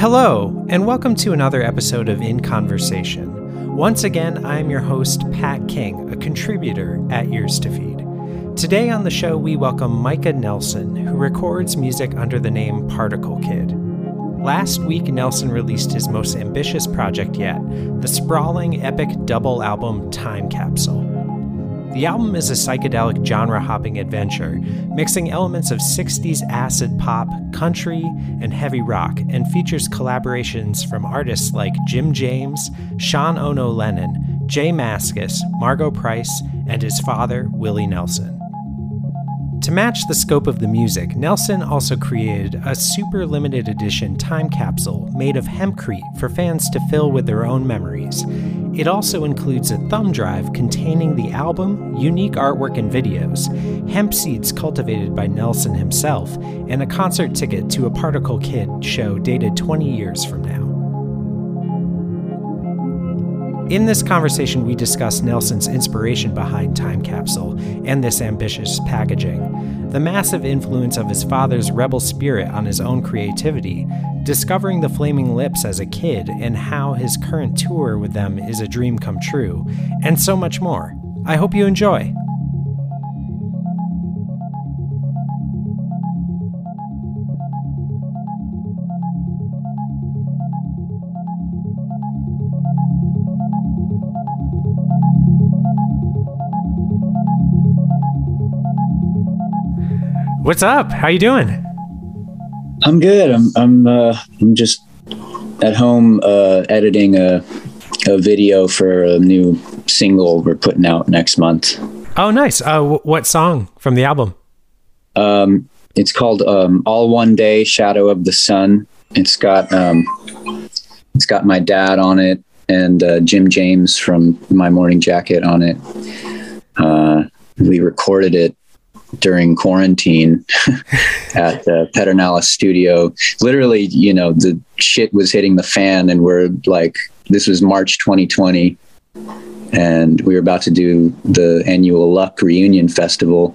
Hello, and welcome to another episode of In Conversation. Once again, I'm your host, Pat King, a contributor at Ears to Feed. Today on the show, we welcome Micah Nelson, who records music under the name Particle Kid. Last week, Nelson released his most ambitious project yet, the sprawling epic double album Time Capsule. The album is a psychedelic genre-hopping adventure, mixing elements of 60s acid pop, country, and heavy rock, and features collaborations from artists like Jim James, Sean Ono Lennon, Jay Mascis, Margot Price, and his father, Willie Nelson. To match the scope of the music, Nelson also created a super limited edition time capsule made of hempcrete for fans to fill with their own memories. It also includes a thumb drive containing the album, unique artwork and videos, hemp seeds cultivated by Nelson himself, and a concert ticket to a Particle Kid show dated 20 years from now. In this conversation, we discuss Nelson's inspiration behind Time Capsule and this ambitious packaging, the massive influence of his father's rebel spirit on his own creativity, discovering the Flaming Lips as a kid and how his current tour with them is a dream come true, and so much more. I hope you enjoy. What's up? How you doing? I'm good. I'm just at home editing a video for a new single we're putting out next month. Oh, nice. What song from the album? It's called All One Day, Shadow of the Sun. It's got my dad on it and Jim James from My Morning Jacket on it. We recorded it during quarantine at the Pedernales studio. Literally, you know, the shit was hitting the fan and we're like, this was March 2020 and we were about to do the annual Luck Reunion Festival.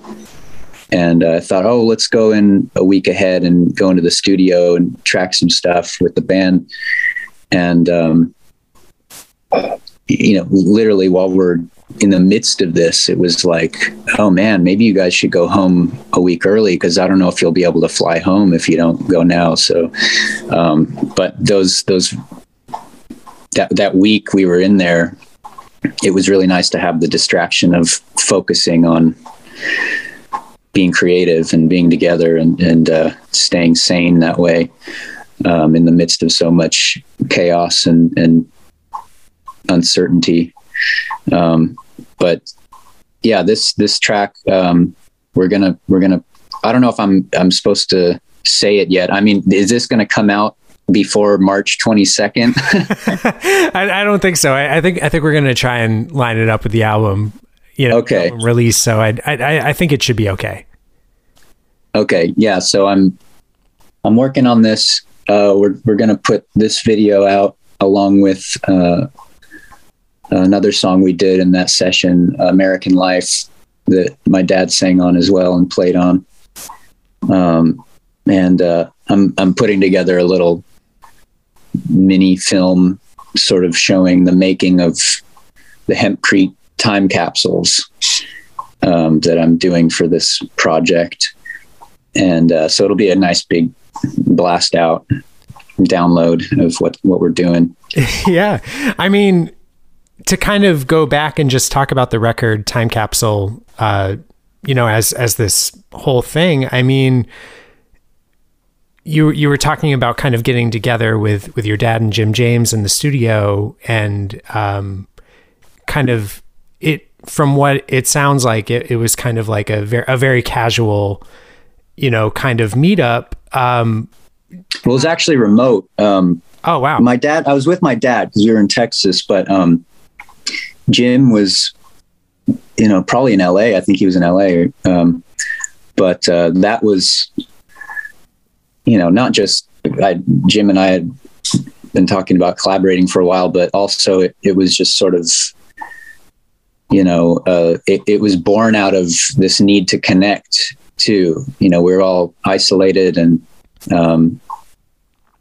And I thought, oh, let's go in a week ahead and go into the studio and track some stuff with the band. And, you know, literally while we're in the midst of this, it was like, oh man, maybe you guys should go home a week early, because I don't know if you'll be able to fly home if you don't go now. So but that week we were in there, it was really nice to have the distraction of focusing on being creative and being together and staying sane that way, in the midst of so much chaos and uncertainty. But yeah, this track, we're gonna, I don't know if I'm supposed to say it yet. I mean, is this going to come out before March 22nd? I don't think so. I think we're going to try and line it up with the album, you know, okay, album release. So I think it should be okay. Okay. Yeah. So I'm working on this. We're going to put this video out along with, another song we did in that session, American Life, that my dad sang on as well and played on. I'm putting together a little mini film sort of showing the making of the hempcrete time capsules that I'm doing for this project. And so it'll be a nice big blast out download of what we're doing. Yeah. I mean, to kind of go back and just talk about the record Time Capsule, you know, as this whole thing, I mean, you were talking about kind of getting together with your dad and Jim James in the studio, and kind of it, from what it sounds like, it was kind of like a very casual, you know, kind of meetup. Well, it was actually remote. Oh, wow. I was with my dad because we were in Texas, but Jim was, you know, probably in LA. I think he was in LA. But that was, you know, not just Jim and I had been talking about collaborating for a while, but also it was just sort of, you know, it was born out of this need to connect too. You know, we were all isolated and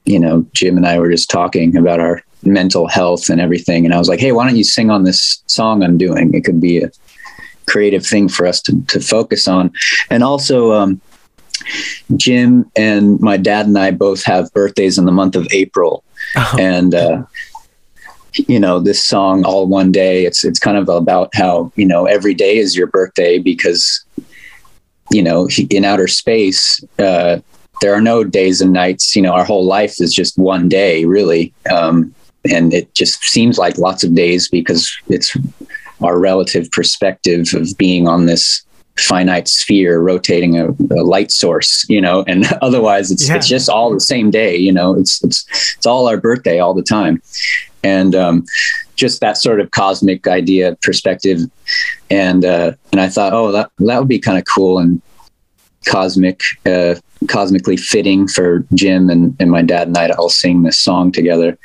you know, Jim and I were just talking about our mental health and everything. And I was like, hey, why don't you sing on this song I'm doing? It could be a creative thing for us to focus on. And also, Jim and my dad and I both have birthdays in the month of April. Oh. And, you know, this song, All One Day, it's kind of about how, you know, every day is your birthday because, you know, in outer space, there are no days and nights. You know, our whole life is just one day, really. And it just seems like lots of days because it's our relative perspective of being on this finite sphere rotating a light source, you know, and otherwise it's just all the same day, you know, it's all our birthday all the time. And, just that sort of cosmic idea perspective. And I thought, oh, that would be kind of cool. And cosmically fitting for Jim and my dad and I to all sing this song together.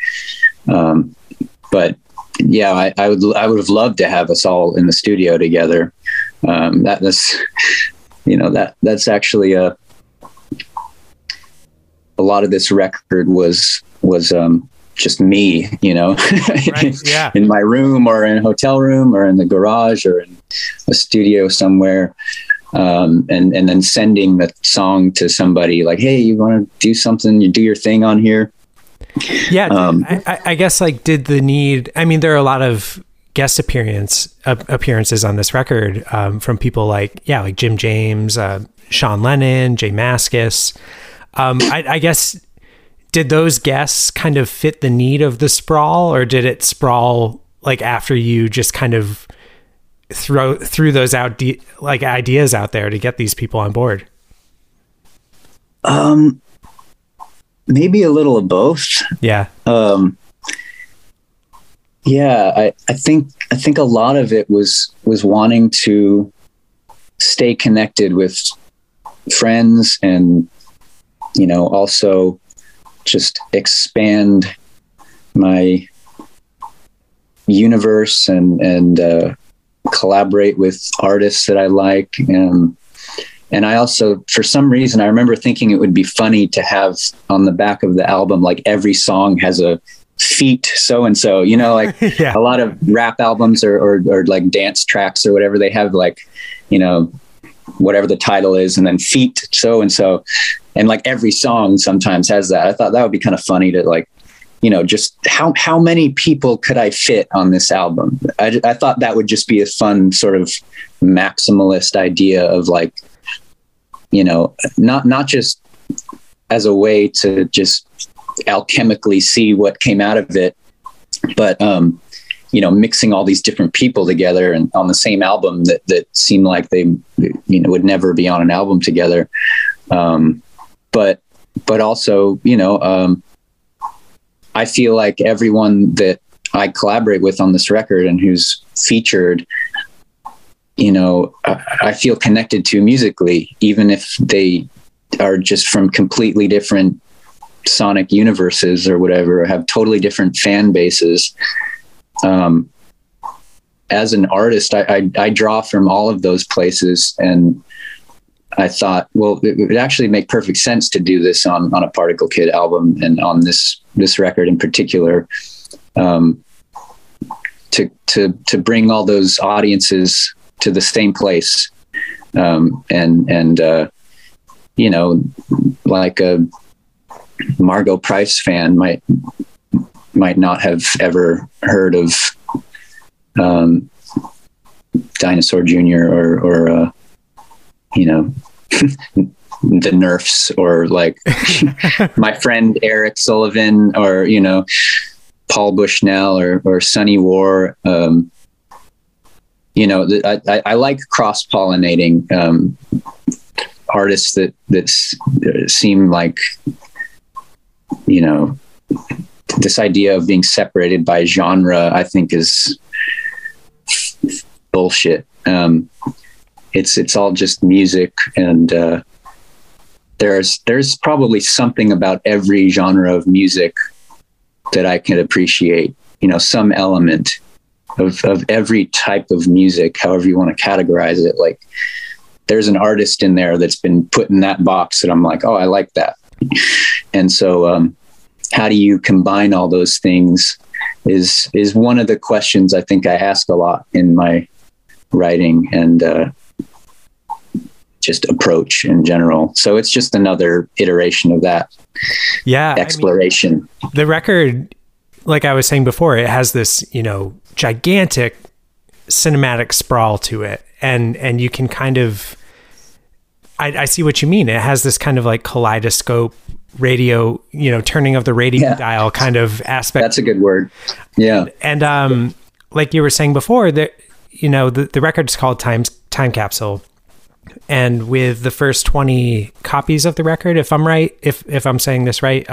But yeah, I would have loved to have us all in the studio together. That's actually a lot of this record was just me, you know, right, yeah. In my room or in a hotel room or in the garage or in a studio somewhere. And then sending the song to somebody like, hey, you want to do something, you do your thing on here. Yeah. I guess like there are a lot of guest appearances on this record, from people like Jim James, Sean Lennon, Jay Mascis. I guess, did those guests kind of fit the need of the sprawl, or did it sprawl like after you just kind of threw those out ideas out there to get these people on board? Maybe a little of both. Yeah. I think a lot of it was wanting to stay connected with friends and, you know, also just expand my universe and collaborate with artists that I like. And I also, for some reason, I remember thinking it would be funny to have on the back of the album, like every song has a feat so-and-so, you know, like yeah. A lot of rap albums or like dance tracks or whatever, they have like, you know, whatever the title is and then feat so-and-so. And like every song sometimes has that. I thought that would be kind of funny to like, you know, just how many people could I fit on this album? I thought that would just be a fun sort of maximalist idea of like, you know, not just as a way to just alchemically see what came out of it, but, you know, mixing all these different people together and on the same album that seemed like they, you know, would never be on an album together. But also, you know, I feel like everyone that I collaborate with on this record and who's featured, you know, I feel connected to musically, even if they are just from completely different sonic universes or whatever, or have totally different fan bases. As an artist, I draw from all of those places, and I thought, well, it would actually make perfect sense to do this on a Particle Kid album and on this record in particular, to bring all those audiences to the same place. And you know, like a Margot Price fan might not have ever heard of, Dinosaur Jr. or you know, the Nerfs, or like my friend Eric Sullivan, or, you know, Paul Bushnell or Sonny War. You know, I like cross-pollinating artists that seem like, you know, this idea of being separated by genre, I think is bullshit. It's all just music, and there's probably something about every genre of music that I can appreciate. You know, some element of every type of music, however you want to categorize it. Like, there's an artist in there that's been put in that box that I'm like, oh, I like that. And so how do you combine all those things is one of the questions I think I ask a lot in my writing and just approach in general. So it's just another iteration of that exploration. I mean, the record, like I was saying before, it has this, you know, gigantic cinematic sprawl to it. And you can kind of, I see what you mean. It has this kind of like kaleidoscope radio, you know, turning of the radio dial kind of aspect. That's a good word. Yeah. And like you were saying before, that, you know, the record's called Time Capsule. And with the first 20 copies of the record, if I'm right, if I'm saying this right,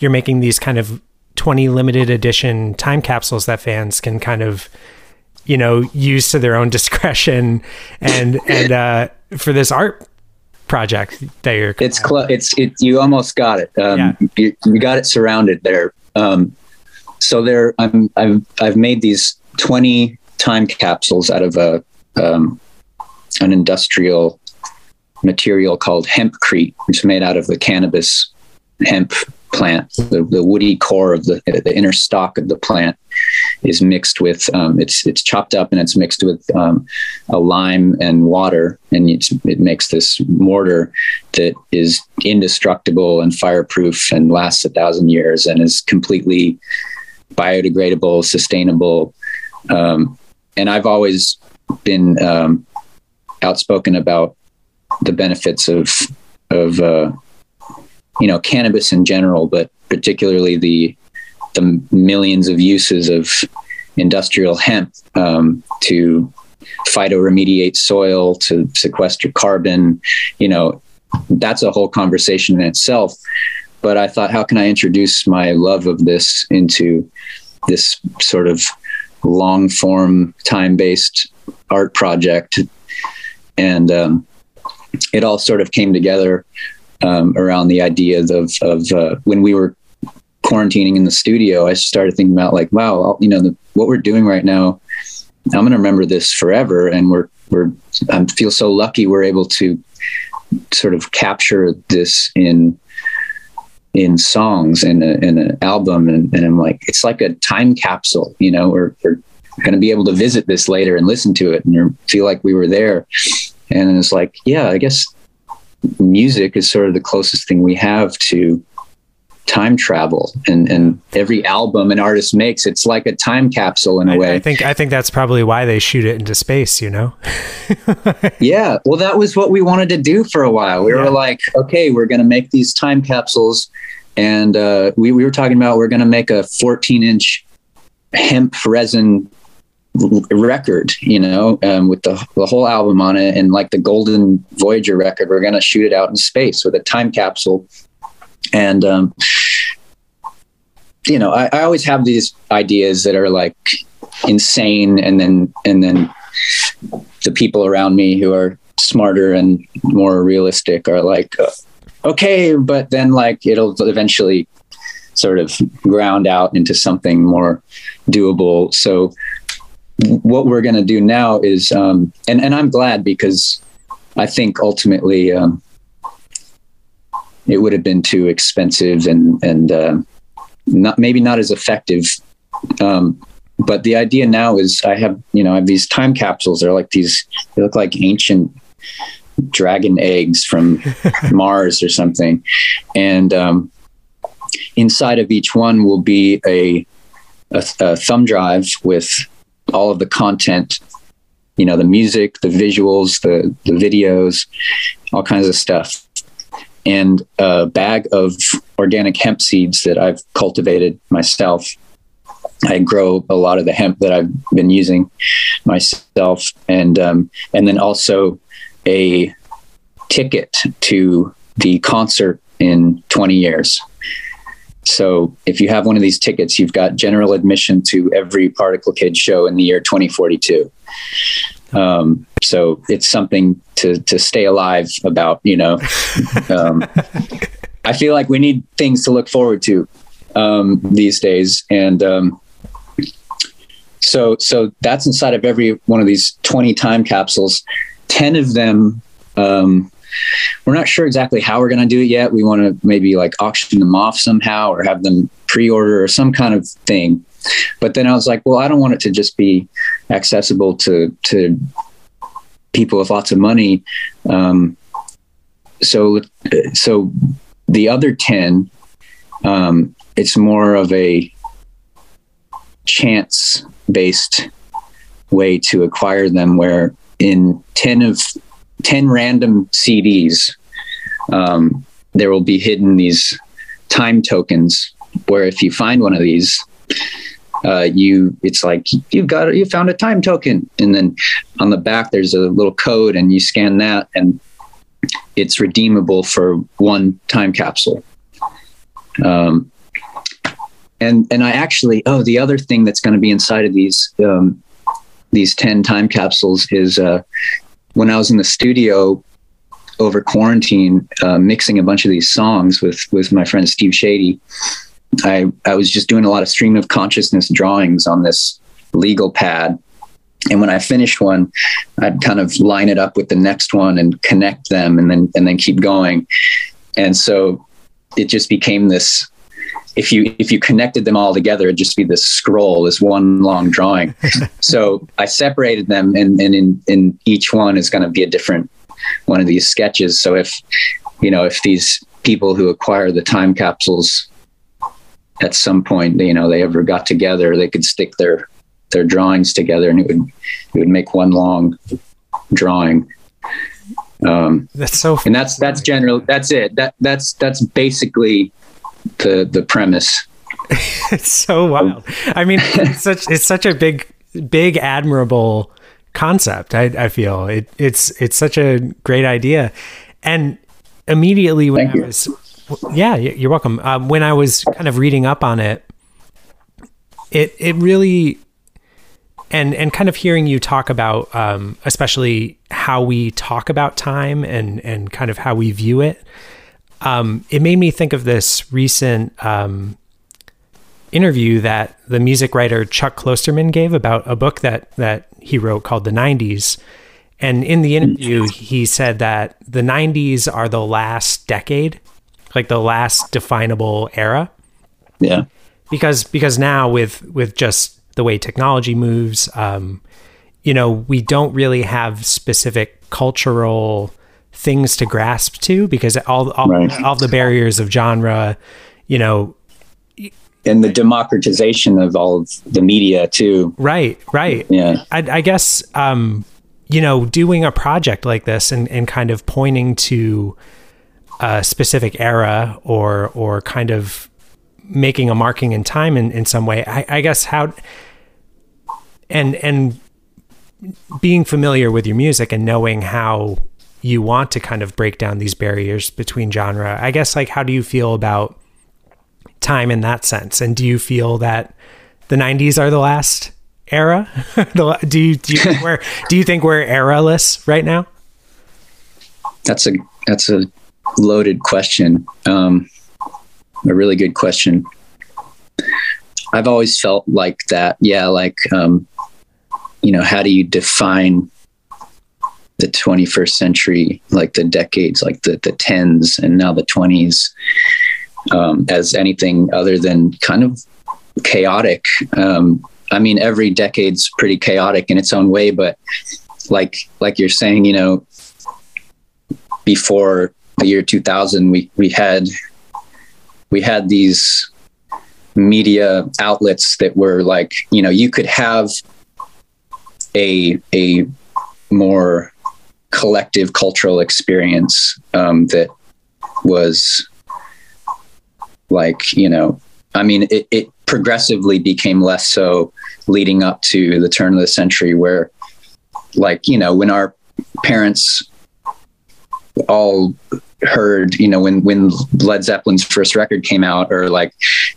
you're making these kind of 20 limited edition time capsules that fans can kind of, you know, use to their own discretion, and for this art project that you're. You almost got it. You got it surrounded there. So there, I've made these 20 time capsules out of an industrial material called hempcrete, which is made out of the cannabis hemp plant. The woody core of the inner stalk of the plant is mixed with it's chopped up and it's mixed with a lime and water, and it makes this mortar that is indestructible and fireproof and lasts 1,000 years and is completely biodegradable, sustainable. And I've always been outspoken about the benefits of you know, cannabis in general, but particularly the millions of uses of industrial hemp to phytoremediate soil, to sequester carbon. You know, that's a whole conversation in itself. But I thought, how can I introduce my love of this into this sort of long form, time based art project? And it all sort of came together around the idea of when we were quarantining in the studio, I started thinking about like, wow, what we're doing right now, I'm going to remember this forever. And I feel so lucky we're able to sort of capture this in songs, in an album. And I'm like, it's like a time capsule, you know, we're going to be able to visit this later and listen to it and feel like we were there. And it's like, yeah, I guess music is sort of the closest thing we have to time travel, and every album an artist makes, it's like a time capsule in a way. I think that's probably why they shoot it into space, you know? Yeah. Well, that was what we wanted to do for a while. We were like, okay, we're going to make these time capsules. And, we were talking about, we're going to make a 14-inch hemp resin record, you know, with the whole album on it, and like the Golden Voyager record, we're going to shoot it out in space with a time capsule. And, you know, I always have these ideas that are like insane. And then the people around me who are smarter and more realistic are like, okay, but then like, it'll eventually sort of ground out into something more doable. So what we're going to do now is, and I'm glad, because I think ultimately it would have been too expensive and maybe not as effective. But the idea now is I have these time capsules. They're like these, they look like ancient dragon eggs from Mars or something. And inside of each one will be a thumb drive with all of the content, you know, the music, the visuals, the videos, all kinds of stuff, and a bag of organic hemp seeds that I've cultivated myself. I grow a lot of the hemp that I've been using myself, and then also a ticket to the concert in 20 years. So if you have one of these tickets, you've got general admission to every Particle Kid show in the year 2042. So it's something to stay alive about, you know. I feel like we need things to look forward to these days. And so that's inside of every one of these 20 time capsules. 10 of them we're not sure exactly how we're going to do it yet. We want to maybe like auction them off somehow or have them pre-order or some kind of thing. But then I was like, well, I don't want it to just be accessible to people with lots of money. So the other 10, it's more of a chance-based way to acquire them, where in 10 random CDs, there will be hidden these time tokens where if you find one of these, you found a time token. And then on the back, there's a little code and you scan that and it's redeemable for one time capsule. And I actually, the other thing that's going to be inside of these 10 time capsules is, when I was in the studio over quarantine, mixing a bunch of these songs with my friend Steve Shady, I was just doing a lot of stream of consciousness drawings on this legal pad. And when I finished one, I'd kind of line it up with the next one and connect them and then keep going. And so it just became this, if you connected them all together, it'd just be this scroll, this one long drawing. So I separated them and in each one is going to be a different one of these sketches. So if these people who acquire the time capsules at some point, they ever got together, they could stick their drawings together and it would make one long drawing. That's so funny. And that's general. That's it. That's basically the premise. It's so wild. I mean, it's such a big admirable concept. I feel it's such a great idea. And immediately when Thank I you. Was, yeah, you're welcome. When I was kind of reading up on it, it really, and kind of hearing you talk about, especially how we talk about time and kind of how we view it. It made me think of this recent interview that the music writer Chuck Klosterman gave about a book that he wrote called The 90s. And in the interview, he said that the 90s are the last decade, like the last definable era. Yeah. Because now with just the way technology moves, we don't really have specific cultural things to grasp to, because all, right. all the barriers of genre, and the democratization of all of the media too. Right. Yeah. I guess, doing a project like this and kind of pointing to a specific era or kind of making a marking in time in some way, I guess how, and being familiar with your music and knowing how you want to kind of break down these barriers between genre. I guess, like, how do you feel about time in that sense? And do you feel that the 90s are the last era? Do you think we're era-less right now? That's a loaded question. A really good question. I've always felt like that. Yeah. Like, how do you define the 21st century, like the decades, like the tens and now the 20s, as anything other than kind of chaotic. I mean, every decade's pretty chaotic in its own way, but like you're saying, before the year 2000, we had these media outlets that were like, you could have a more collective cultural experience that was like, it progressively became less so leading up to the turn of the century, where when our parents all heard, when Led Zeppelin's first record came out, or like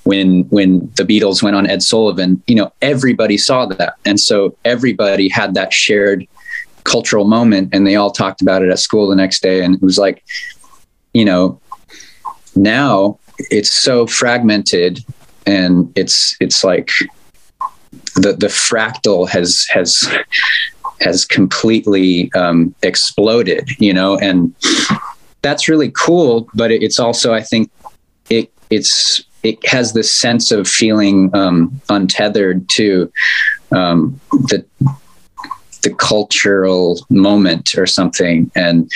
when the Beatles went on Ed Sullivan, everybody saw that. And so everybody had that shared cultural moment, and they all talked about it at school the next day. And it was like, now it's so fragmented, and it's like the fractal has completely exploded, and that's really cool. But it's also, I think it has this sense of feeling untethered to the cultural moment or something. And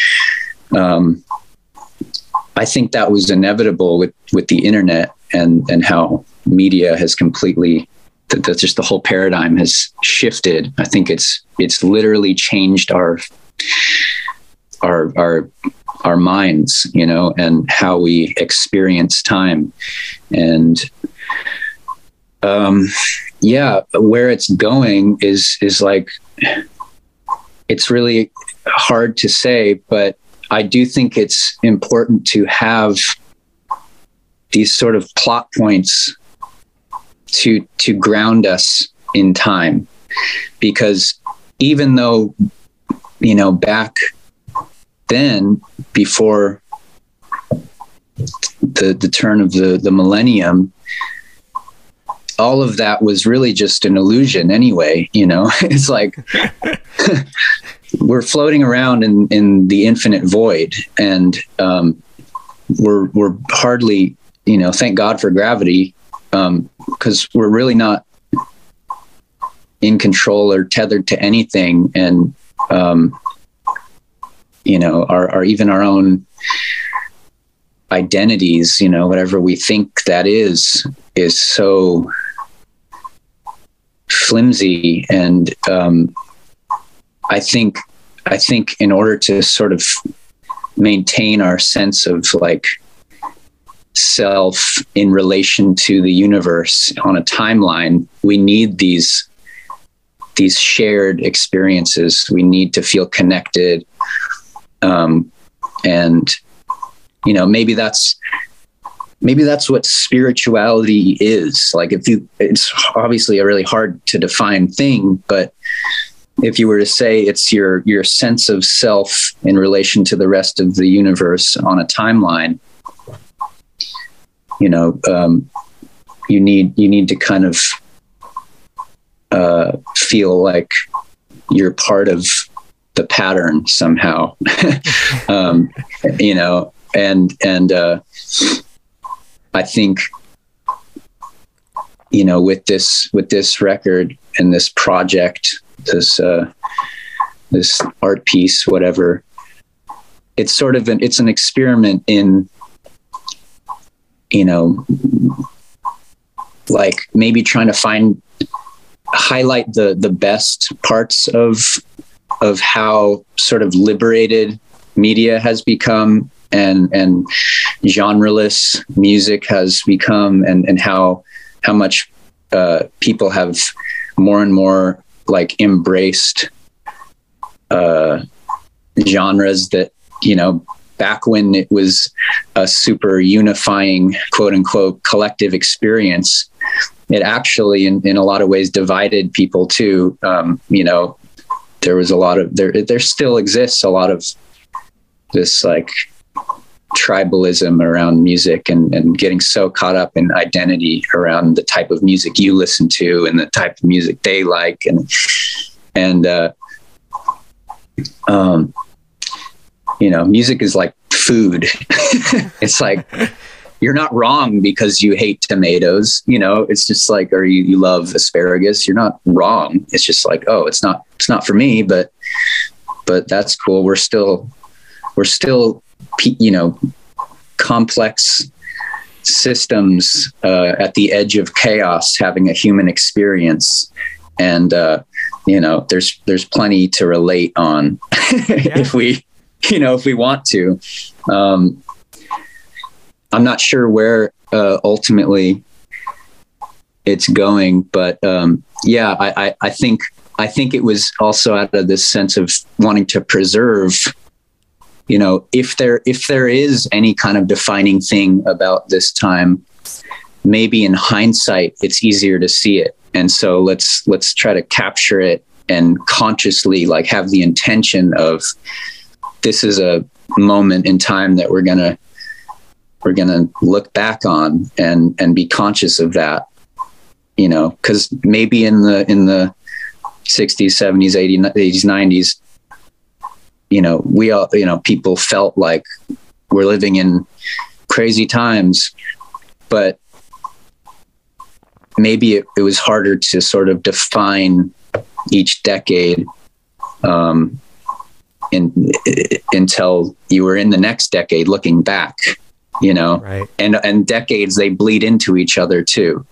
I think that was inevitable with the internet and how media has completely, that's just the whole paradigm has shifted. I think it's literally changed our minds, you know, and how we experience time. And yeah, where it's going is like, it's really hard to say, but I do think it's important to have these sort of plot points to ground us in time, because even though, you know, back then, before the turn of the millennium, all of that was really just an illusion anyway, you know. It's like we're floating around in the infinite void, and we're hardly, you know, thank God for gravity, because we're really not in control or tethered to anything. And you know, our even our own identities, you know, whatever we think that is so flimsy. And I think in order to sort of maintain our sense of like self in relation to the universe on a timeline, we need these shared experiences. We need to feel connected. And, you know, maybe that's what spirituality is. Like, it's obviously a really hard to define thing, but if you were to say it's your sense of self in relation to the rest of the universe on a timeline, you know, you need to kind of, feel like you're part of the pattern somehow. You know, and I think, you know, with this record and this project, this art piece, whatever, it's sort of an experiment in, you know, like maybe trying to highlight the best parts of how sort of liberated media has become and genreless music has become, and how much people have more and more like embraced genres that, you know, back when it was a super unifying quote unquote collective experience, it actually in a lot of ways divided people too. You know, there was a lot of, there still exists a lot of this like tribalism around music and getting so caught up in identity around the type of music you listen to and the type of music they like. And you know, music is like food. It's like, you're not wrong because you hate tomatoes, you know, it's just like, or you love asparagus. You're not wrong. It's just like, oh, it's not for me, but that's cool. We're still, you know, complex systems, at the edge of chaos, having a human experience. And, you know, there's plenty to relate on. Yeah. if we want to. I'm not sure where ultimately it's going, but yeah, I think it was also out of this sense of wanting to preserve, you know, if there is any kind of defining thing about this time, maybe in hindsight it's easier to see it, and so let's try to capture it and consciously like have the intention of, this is a moment in time that we're gonna look back on and be conscious of that, you know, because maybe in the 60s, 70s, 80s, 90s, you know, we all, you know, people felt like we're living in crazy times, but maybe it was harder to sort of define each decade until you were in the next decade looking back, you know, right. And decades, they bleed into each other too.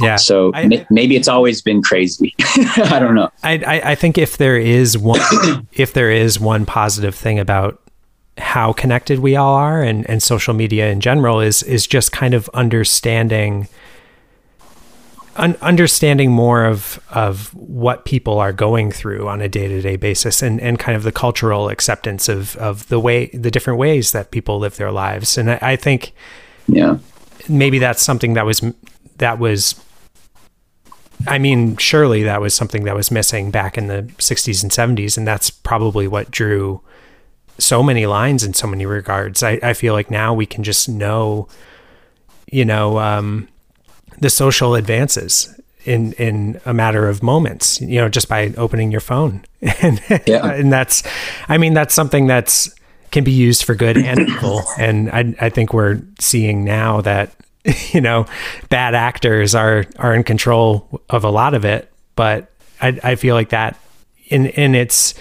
Yeah. So maybe it's always been crazy. I don't know. I think if there is one, positive thing about how connected we all are and social media in general is just kind of understanding more of what people are going through on a day-to-day basis and kind of the cultural acceptance of the different ways that people live their lives. And I think, yeah, maybe that's something surely that was something that was missing back in the 60s and 70s. And that's probably what drew so many lines in so many regards. I feel like now we can just know, you know, the social advances in a matter of moments, you know, just by opening your phone. And, yeah. And that's something that's can be used for good and evil. And I think we're seeing now that, you know, bad actors are in control of a lot of it, but I feel like that in its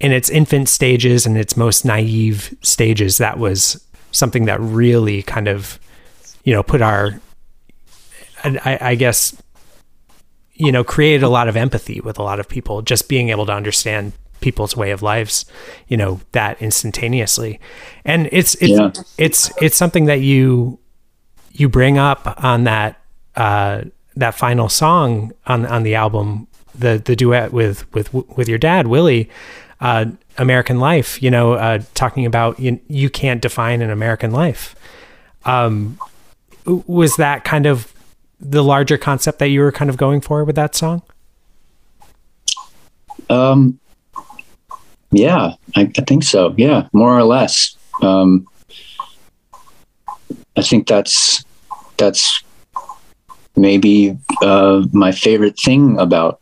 infant stages and its most naive stages, that was something that really kind of, you know, put our, I guess, you know, created a lot of empathy with a lot of people, just being able to understand people's way of lives, you know, that instantaneously. And it's something that you bring up on that final song on the album, the duet with your dad, Willie, American Life, you know, talking about you can't define an American life. Was that kind of the larger concept that you were kind of going for with that song? Yeah, I think so. Yeah, more or less. I think that's maybe my favorite thing about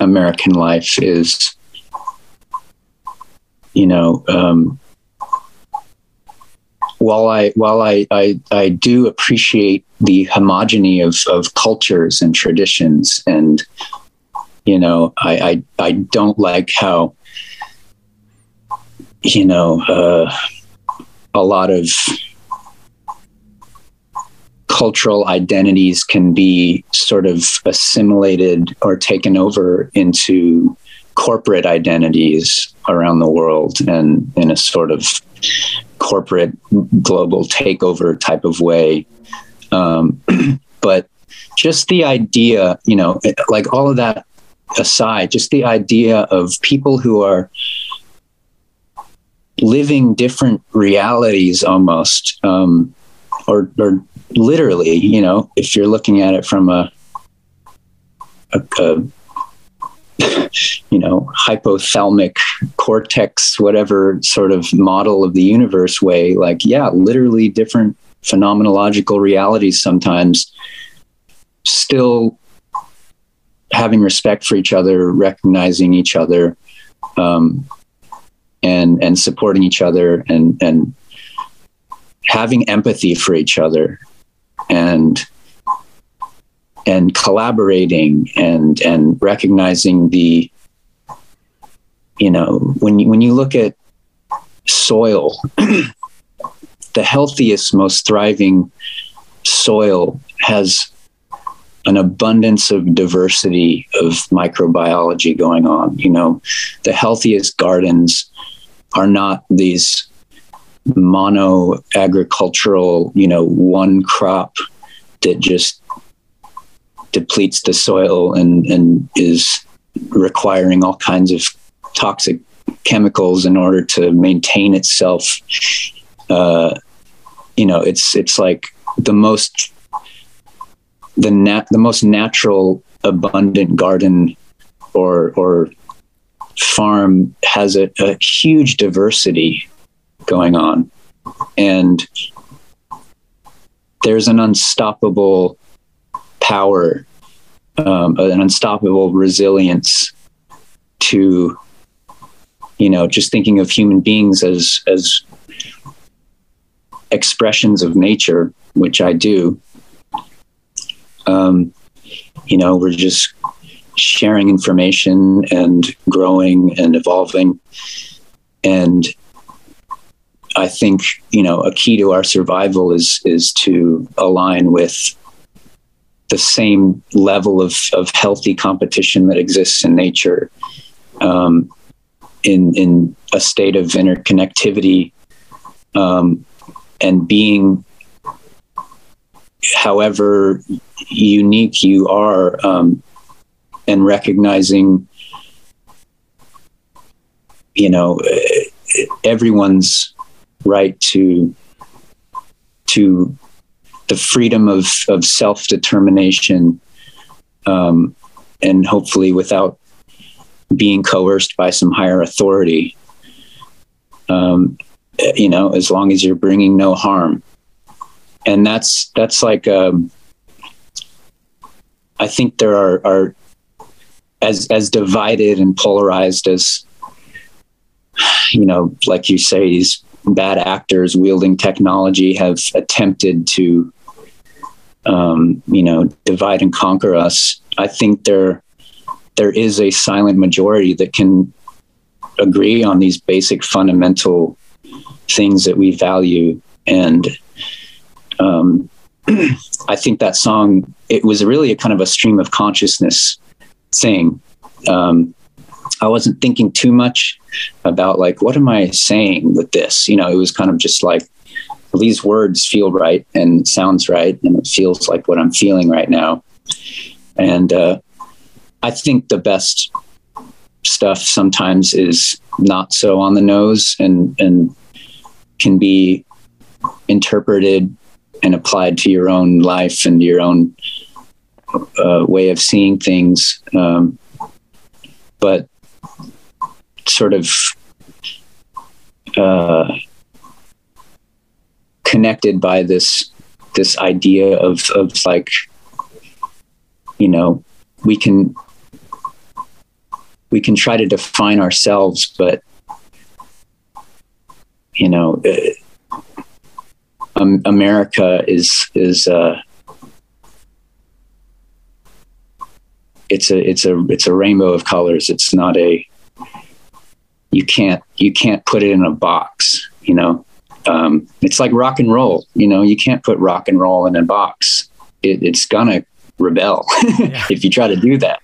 American life is, you know, while I do appreciate the homogeny of cultures and traditions, and, you know, I don't like how, you know, a lot of cultural identities can be sort of assimilated or taken over into corporate identities around the world, and in a sort of corporate global takeover type of way. But just the idea, you know, like all of that aside, just the idea of people who are living different realities almost, or literally, you know, if you're looking at it from a you know, hypothalamic cortex, whatever sort of model of the universe way, like, yeah, literally different phenomenological realities sometimes, still having respect for each other, recognizing each other, and supporting each other, and having empathy for each other, and collaborating, and recognizing the, you know, when you look at soil, the healthiest, most thriving soil has an abundance of diversity of microbiology going on. You know, the healthiest gardens are not these mono agricultural, you know, one crop that just depletes the soil and is requiring all kinds of toxic chemicals in order to maintain itself. You know, it's like the most natural, abundant garden or farm has a huge diversity going on, and there's an unstoppable power, an unstoppable resilience to you know, just thinking of human beings as expressions of nature, which I do, you know, we're just sharing information and growing and evolving. And I think, you know, a key to our survival is to align with the same level of healthy competition that exists in nature, in a state of interconnectivity, and being, however unique you are, and recognizing, you know, everyone's right to the freedom of self-determination, and hopefully without being coerced by some higher authority, you know, as long as you're bringing no harm. And that's like, I think there are as divided and polarized as, you know, like you say, these bad actors wielding technology have attempted to, you know, divide and conquer us. I think there is a silent majority that can agree on these basic fundamental things that we value. And I think that song, it was really a kind of a stream of consciousness thing. I wasn't thinking too much about like, what am I saying with this? You know, it was kind of just like, these words feel right and it sounds right. And it feels like what I'm feeling right now. And, I think the best stuff sometimes is not so on the nose and can be interpreted and applied to your own life and your own, way of seeing things. But sort of connected by this idea of like, you know, we can try to define ourselves, but you know, America is it's a rainbow of colors. It's not a, you can't put it in a box, you know? It's like rock and roll, you know, you can't put rock and roll in a box. It's gonna rebel if you try to do that.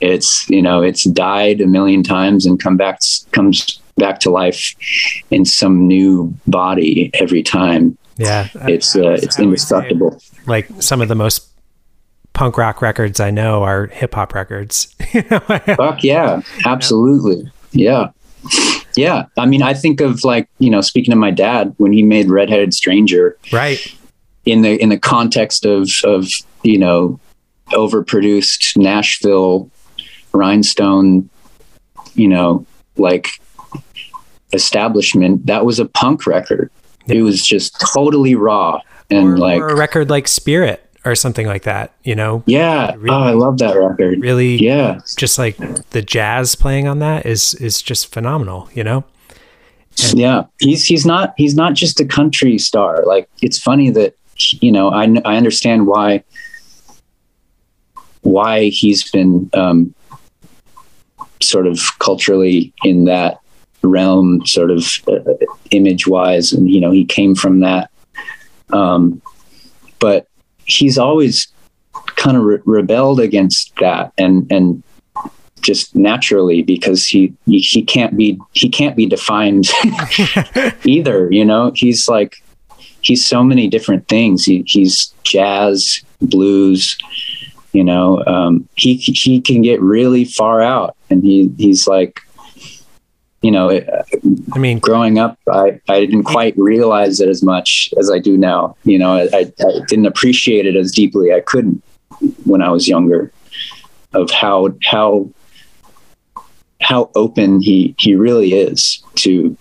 It's, you know, it's died a million times and comes back to life in some new body every time. Yeah. It's indestructible. Like some of the most punk rock records I know are hip hop records. Fuck yeah, absolutely. Yeah. Yeah. I mean, I think of like, you know, speaking of my dad, when he made Redheaded Stranger, right. In the context of, you know, overproduced Nashville rhinestone, you know, like establishment, that was a punk record. Yeah. It was just totally raw and or a record like Spirit or something like that, you know? Yeah. Really, I love that record. Really? Yeah. Just like the jazz playing on that is just phenomenal, you know? And yeah. He's not just a country star. Like, it's funny that, you know, I understand why he's been, sort of culturally in that realm, sort of image wise. And, you know, he came from that. But he's always kind of rebelled against that and just naturally, because he can't be defined either. You know, he's like, he's so many different things. He's jazz, blues, you know, he can get really far out, and he's like, you know, I mean, growing up, I didn't quite realize it as much as I do now. You know, I didn't appreciate it as deeply. I couldn't when I was younger, of how open he really is to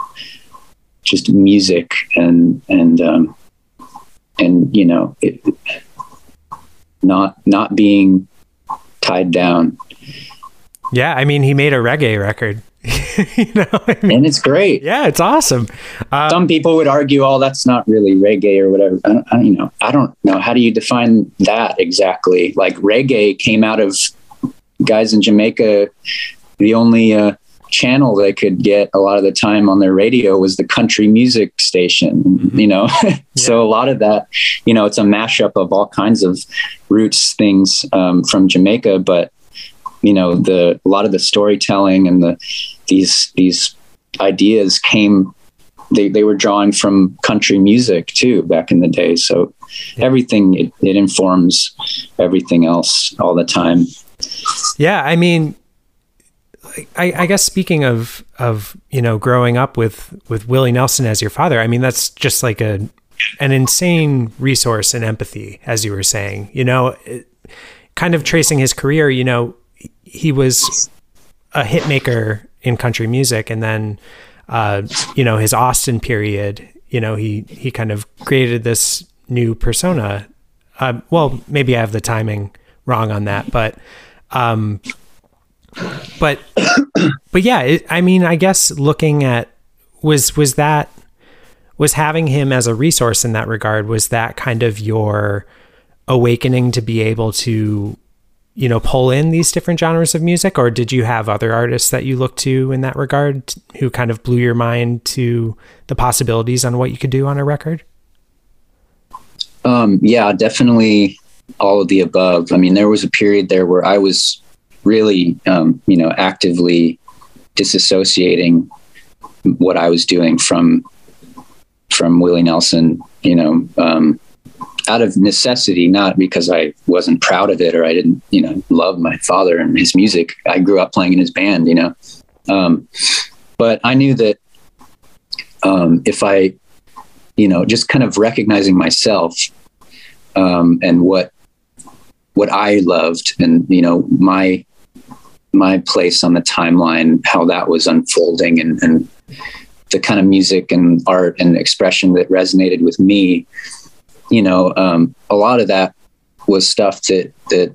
just music and, you know, it, not being tied down. Yeah. I mean, he made a reggae record. You know what I mean? And it's great. Yeah, it's awesome. Some people would argue, oh, that's not really reggae or whatever. I don't know. How do you define that exactly? Like, reggae came out of guys in Jamaica. The only channel they could get a lot of the time on their radio was the country music station, mm-hmm. you know? Yeah. So a lot of that, you know, it's a mashup of all kinds of roots things from Jamaica, but you know, a lot of the storytelling and these ideas came, they were drawing from country music too back in the day. So everything, it informs everything else all the time. Yeah. I mean, I guess speaking of, you know, growing up with Willie Nelson as your father, I mean, that's just like an insane resource and empathy, as you were saying, you know, kind of tracing his career, you know, he was a hit maker in country music. And then, you know, his Austin period, you know, he kind of created this new persona. Well, maybe I have the timing wrong on that, but yeah, I mean, I guess looking at, was having him as a resource in that regard, was that kind of your awakening to be able to, you know, pull in these different genres of music? Or did you have other artists that you looked to in that regard who kind of blew your mind to the possibilities on what you could do on a record? Yeah, definitely all of the above. I mean, there was a period there where I was really, you know, actively disassociating what I was doing from Willie Nelson, you know, out of necessity, not because I wasn't proud of it or I didn't, you know, love my father and his music. I grew up playing in his band, you know, but I knew that if I, you know, just kind of recognizing myself and what I loved and, you know, my place on the timeline, how that was unfolding and the kind of music and art and expression that resonated with me. You know, a lot of that was stuff that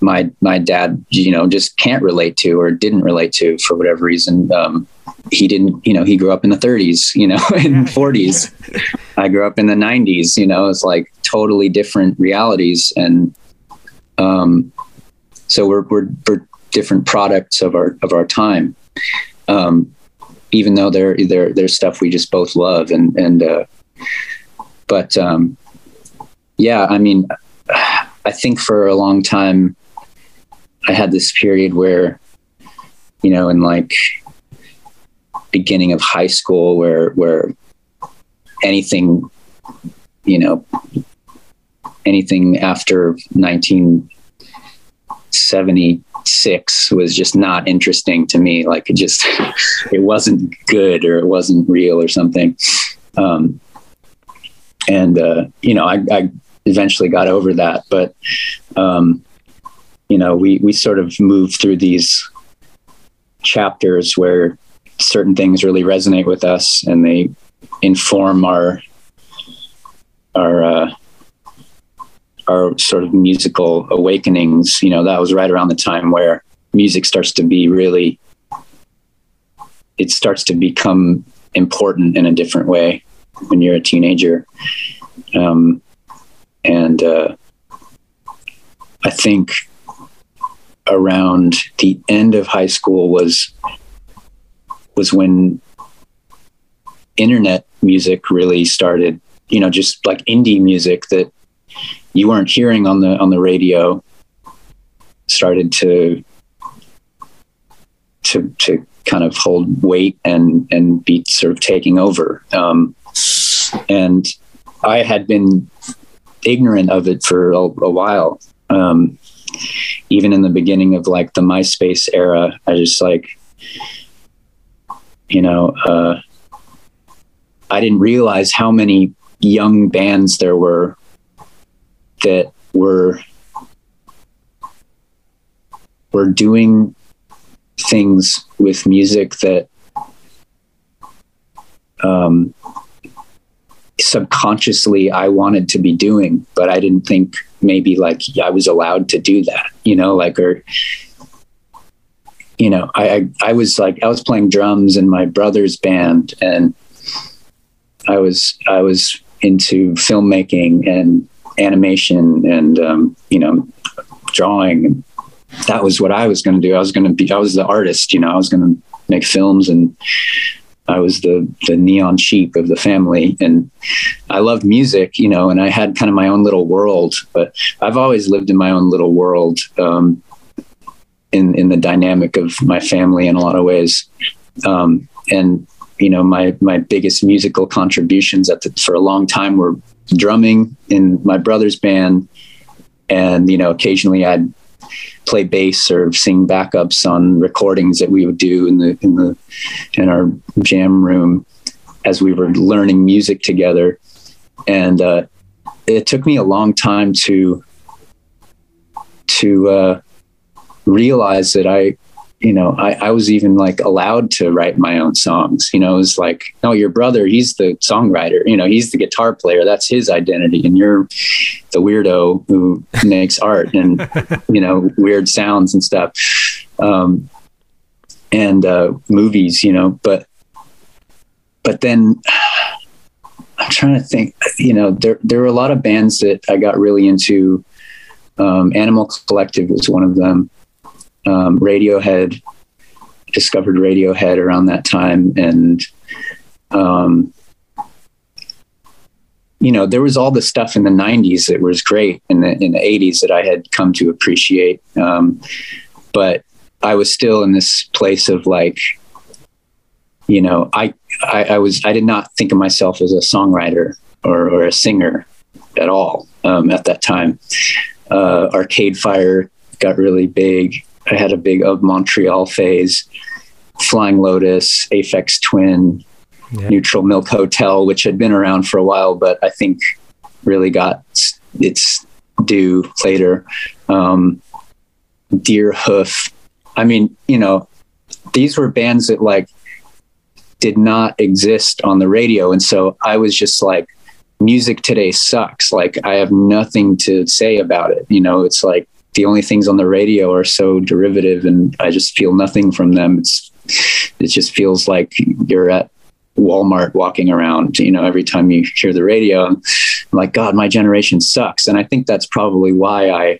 my dad, you know, just can't relate to or didn't relate to for whatever reason. He didn't, you know, he grew up in the 30s, you know, in the 40s. I grew up in the 90s, you know, it's like totally different realities. And so we're different products of our time. Even though there's stuff we just both love But yeah, I mean, I think for a long time, I had this period where, you know, in like beginning of high school where anything, you know, anything after 1976 was just not interesting to me. Like it just, it wasn't good or it wasn't real or something. And, you know, I eventually got over that, but, you know, we sort of move through these chapters where certain things really resonate with us and they inform our sort of musical awakenings. You know, that was right around the time where music starts to be really, it starts to become important in a different way when you're a teenager. I think around the end of high school was when internet music really started, you know, just like indie music that you weren't hearing on the radio started to kind of hold weight and be sort of taking over. And I had been ignorant of it for a while. Even in the beginning of like the MySpace era, I just like, you know, I didn't realize how many young bands there were that were doing things with music that, subconsciously I wanted to be doing, but I didn't think maybe like I was allowed to do that, you know, like, or, you know, I was playing drums in my brother's band, and I was into filmmaking and animation and, you know, drawing. And that was what I was going to do. I was the artist, you know, I was going to make films, and I was the neon sheep of the family, and I loved music, you know, and I had kind of my own little world, but I've always lived in my own little world, in the dynamic of my family in a lot of ways. And, you know, my biggest musical contributions for a long time were drumming in my brother's band. And, you know, occasionally I'd play bass or sing backups on recordings that we would do in our jam room as we were learning music together. And, it took me a long time to realize that I was even like allowed to write my own songs. You know, it was like, no, your brother, he's the songwriter, you know, he's the guitar player. That's his identity. And you're the weirdo who makes art and, you know, weird sounds and stuff. And movies, you know, but then I'm trying to think, you know, there were a lot of bands that I got really into. Animal Collective was one of them. Radiohead, discovered Radiohead around that time. And, you know, there was all the stuff in the 90s that was great in the 80s that I had come to appreciate. But I was still in this place of like, you know, I did not think of myself as a songwriter or a singer at all, at that time. Arcade Fire got really big. I had a big Of Montreal phase, Flying Lotus, Aphex Twin, yeah. Neutral Milk Hotel, which had been around for a while, but I think really got its due later. Deerhoof. I mean, you know, these were bands that like did not exist on the radio. And so I was just like, music today sucks. Like I have nothing to say about it. You know, it's like, the only things on the radio are so derivative and I just feel nothing from them. It just feels like you're at Walmart walking around, you know, every time you hear the radio. I'm like, God, my generation sucks. And I think that's probably why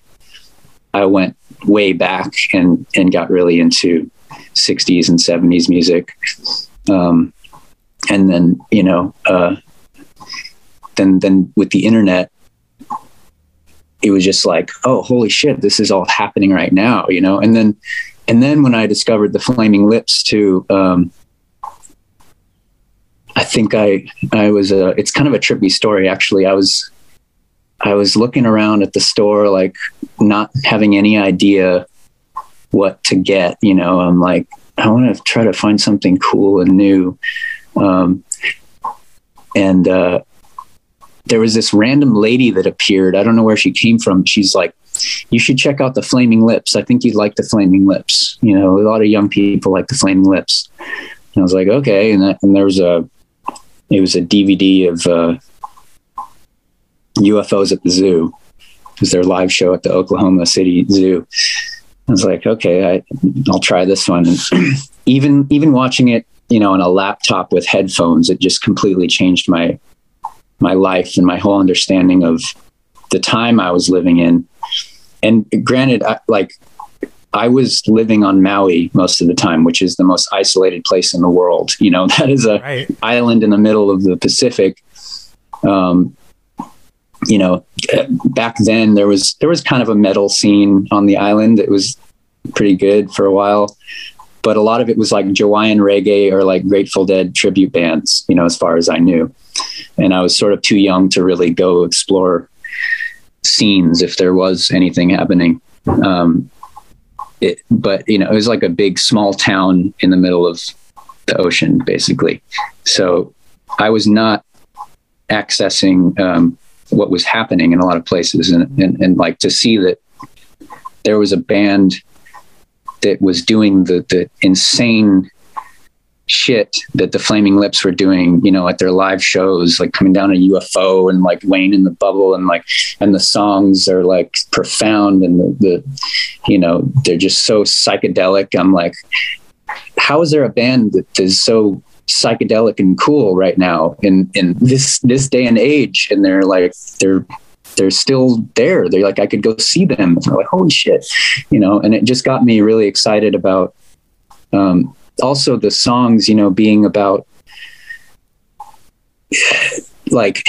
I went way back and got really into 60s and 70s music. And then, you know, then with the internet, it was just like, oh, holy shit, this is all happening right now, you know? And then when I discovered the Flaming Lips too, I think I was, it's kind of a trippy story. Actually, I was looking around at the store, like not having any idea what to get, you know, I'm like, I want to try to find something cool and new. And there was this random lady that appeared. I don't know where she came from. She's like, you should check out the Flaming Lips. I think you'd like the Flaming Lips. You know, a lot of young people like the Flaming Lips. And I was like, okay. And there was it was a DVD of UFOs at the Zoo. It was their live show at the Oklahoma City Zoo. I was like, okay, I'll try this one. And even watching it, you know, on a laptop with headphones, it just completely changed my life and my whole understanding of the time I was living in. And granted, I was living on Maui most of the time, which is the most isolated place in the world. You know, that is a right. Island in the middle of the Pacific. You know, back then there was kind of a metal scene on the island. It was pretty good for a while, but a lot of it was like Hawaiian reggae or like Grateful Dead tribute bands, you know, as far as I knew. And I was sort of too young to really go explore scenes if there was anything happening. But, you know, it was like a big small town in the middle of the ocean, basically. So I was not accessing what was happening in a lot of places. And like to see that there was a band that was doing the insane shit that the Flaming Lips were doing, you know, at their live shows, like coming down a UFO and like Wayne in the Bubble, and the songs are like profound, and the you know, they're just so psychedelic. I'm like, how is there a band that is so psychedelic and cool right now in this day and age? And they're like, they're still there. They're like, I could go see them. And I'm like, holy shit, you know? And it just got me really excited about, also the songs, you know, being about like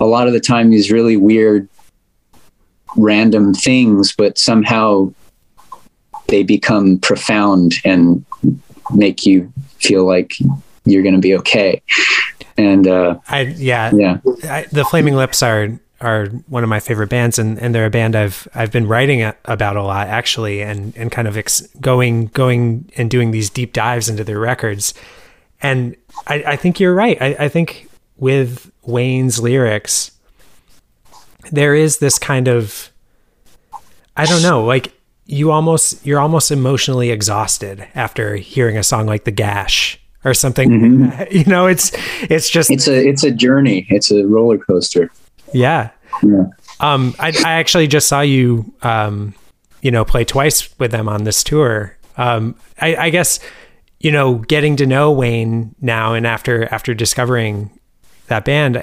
a lot of the time these really weird, random things, but somehow they become profound and make you feel like you're going to be okay. And the Flaming Lips are one of my favorite bands, and they're a band I've been writing about a lot actually, and kind of going and doing these deep dives into their records. And I think you're right. I think with Wayne's lyrics, there is this kind of, I don't know, like you're almost emotionally exhausted after hearing a song like The Gash or something. Mm-hmm. You know, it's a journey. It's a roller coaster. Yeah. Yeah. I actually just saw you, you know, play twice with them on this tour. I guess, you know, getting to know Wayne now, and after discovering that band,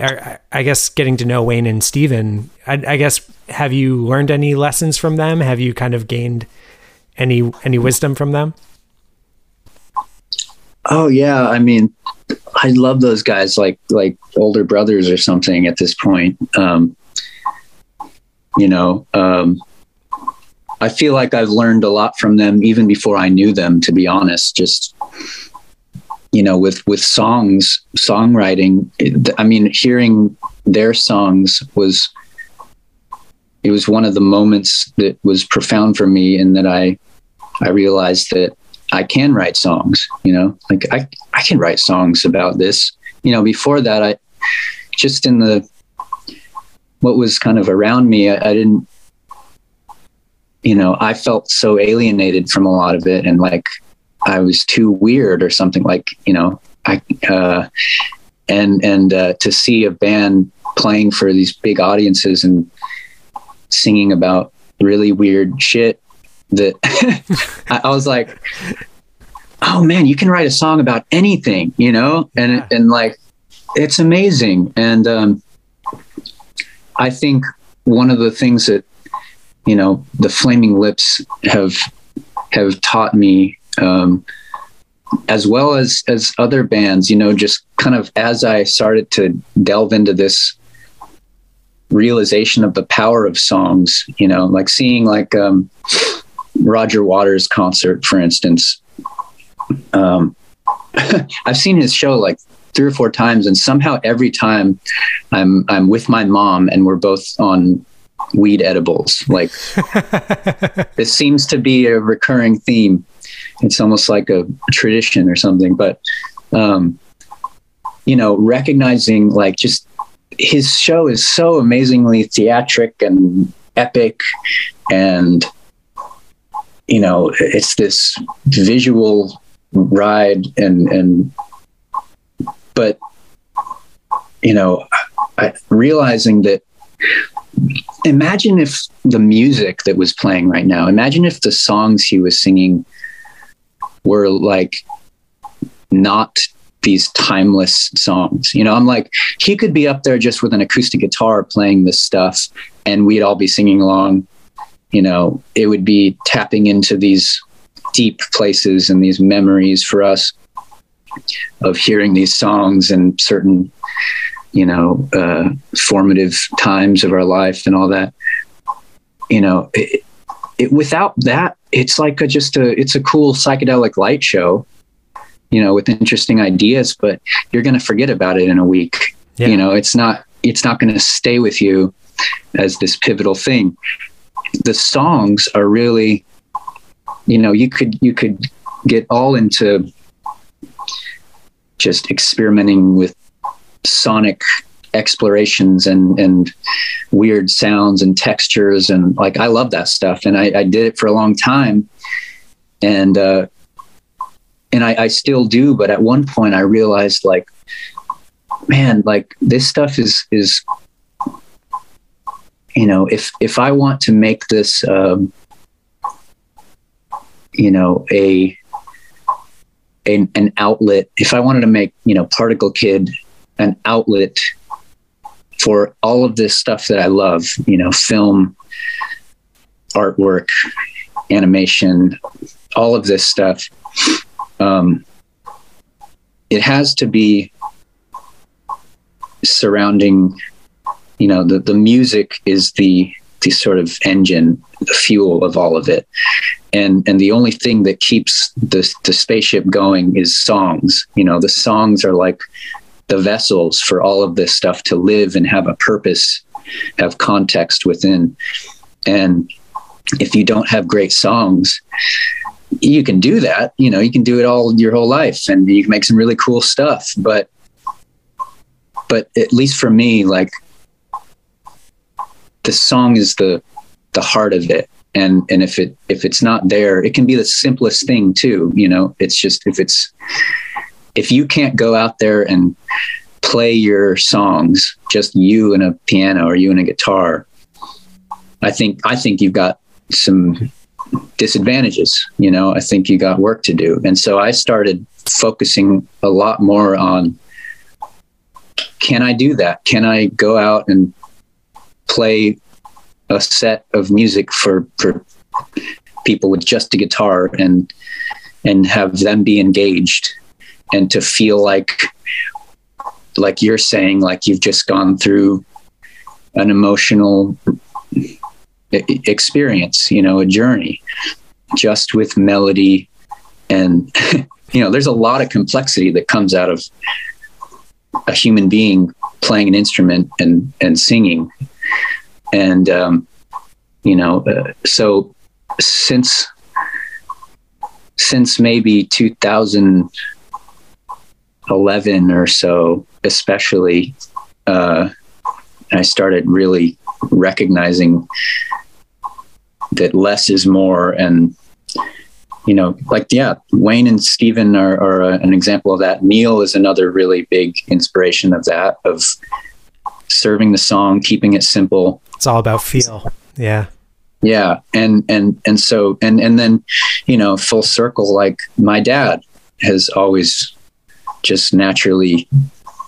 I guess getting to know Wayne and Steven, I guess, have you learned any lessons from them? Have you kind of gained any wisdom from them? Oh yeah. I mean, I love those guys like older brothers or something at this point. You know, I feel like I've learned a lot from them even before I knew them, to be honest. Just, you know, with songs, songwriting, I mean, hearing their songs it was one of the moments that was profound for me, in that I realized that I can write songs, you know, like I can write songs about this, you know. Before that, I just, in the, what was kind of around me, I didn't, you know, I felt so alienated from a lot of it, and like I was too weird or something, like, you know, and to see a band playing for these big audiences and singing about really weird shit, that I was like, oh man, you can write a song about anything, you know? And, yeah. And like, it's amazing. And, I think one of the things that, you know, the Flaming Lips have taught me, as well as other bands, you know, just kind of as I started to delve into this realization of the power of songs, you know, like seeing like, Roger Waters concert, for instance. I've seen his show like 3 or 4 times, and somehow every time I'm with my mom and we're both on weed edibles. Like this seems to be a recurring theme. It's almost like a tradition or something. But you know, recognizing like just his show is so amazingly theatric and epic, and you know, it's this visual ride, and but you know, realizing that, imagine if the music that was playing right now, imagine if the songs he was singing were like not these timeless songs, you know. I'm like, he could be up there just with an acoustic guitar playing this stuff, and we'd all be singing along. You know, it would be tapping into these deep places and these memories for us of hearing these songs and certain, you know, formative times of our life and all that. You know, it without that, it's like it's a cool psychedelic light show, you know, with interesting ideas, but you're going to forget about it in a week. Yeah. You know, it's not going to stay with you as this pivotal thing. The songs are really, you know, you could get all into just experimenting with sonic explorations and weird sounds and textures, and like I love that stuff, and I did it for a long time, and I still do. But at one point I realized, like, man, like this stuff is you know, if I want to make this you know, an outlet. If I wanted to make, you know, Particle Kid an outlet for all of this stuff that I love, you know, film, artwork, animation, all of this stuff, it has to be surrounding, you know, the music is the sort of engine, the fuel of all of it. And the only thing that keeps the spaceship going is songs. You know, the songs are like the vessels for all of this stuff to live and have a purpose, have context within. And if you don't have great songs, you can do that, you know, you can do it all your whole life and you can make some really cool stuff. But at least for me, like, the song is the heart of it. And if it's not there, it can be the simplest thing too. You know, it's just, if you can't go out there and play your songs, just you and a piano or you and a guitar, I think you've got some disadvantages, you know, I think you got work to do. And so I started focusing a lot more on, can I do that? Can I go out and play a set of music for people with just a guitar and have them be engaged and to feel like you're saying, like you've just gone through an emotional experience, you know, a journey just with melody. And, you know, there's a lot of complexity that comes out of a human being playing an instrument and singing. And, you know, so since maybe 2011 or so, especially, I started really recognizing that less is more. And, you know, like, yeah, Wayne and Steven are an example of that. Neil is another really big inspiration of that, of serving the song, keeping it simple. It's all about feel. Yeah. Yeah. And so, and then, you know, full circle, like my dad has always just naturally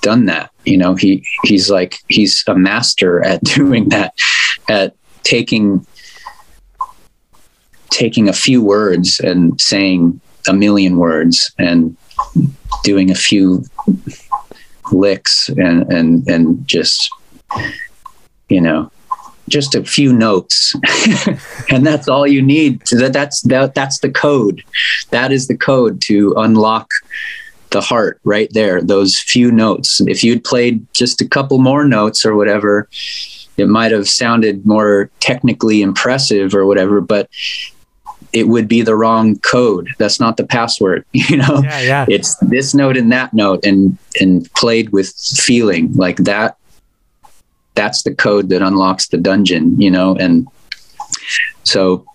done that. You know, he's a master at doing that, at taking a few words and saying a million words and doing a few licks and just, you know, just a few notes and that's all you need. That's the code. That is the code to unlock the heart right there. Those few notes. If you'd played just a couple more notes or whatever, it might've sounded more technically impressive or whatever, but it would be the wrong code. That's not the password, you know. Yeah, yeah. It's this note and that note, and played with feeling like that. That's the code that unlocks the dungeon, you know. And so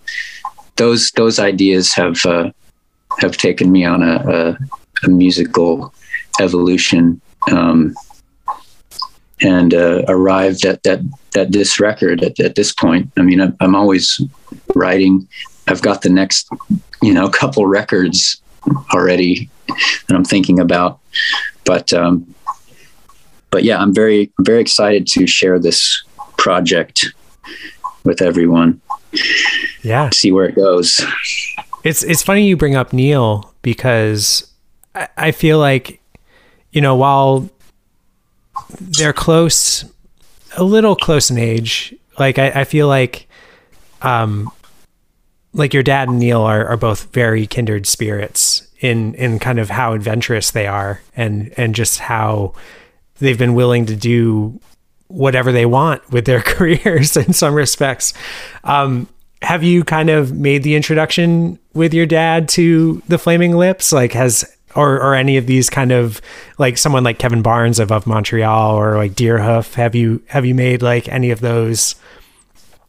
those ideas have taken me on a musical evolution, and arrived at this record at this point. I mean, I'm always writing. I've got the next, you know, couple records already that I'm thinking about, but yeah, I'm very, very excited to share this project with everyone. Yeah. See where it goes. It's funny you bring up Neil, because I feel like, you know, while they're close, a little close in age, like I feel like your dad and Neil are both very kindred spirits in kind of how adventurous they are and just how they've been willing to do whatever they want with their careers in some respects. Have you kind of made the introduction with your dad to the Flaming Lips? Like or any of these kind of, like someone like Kevin Barnes of Montreal or like Deerhoof, have you made like any of those?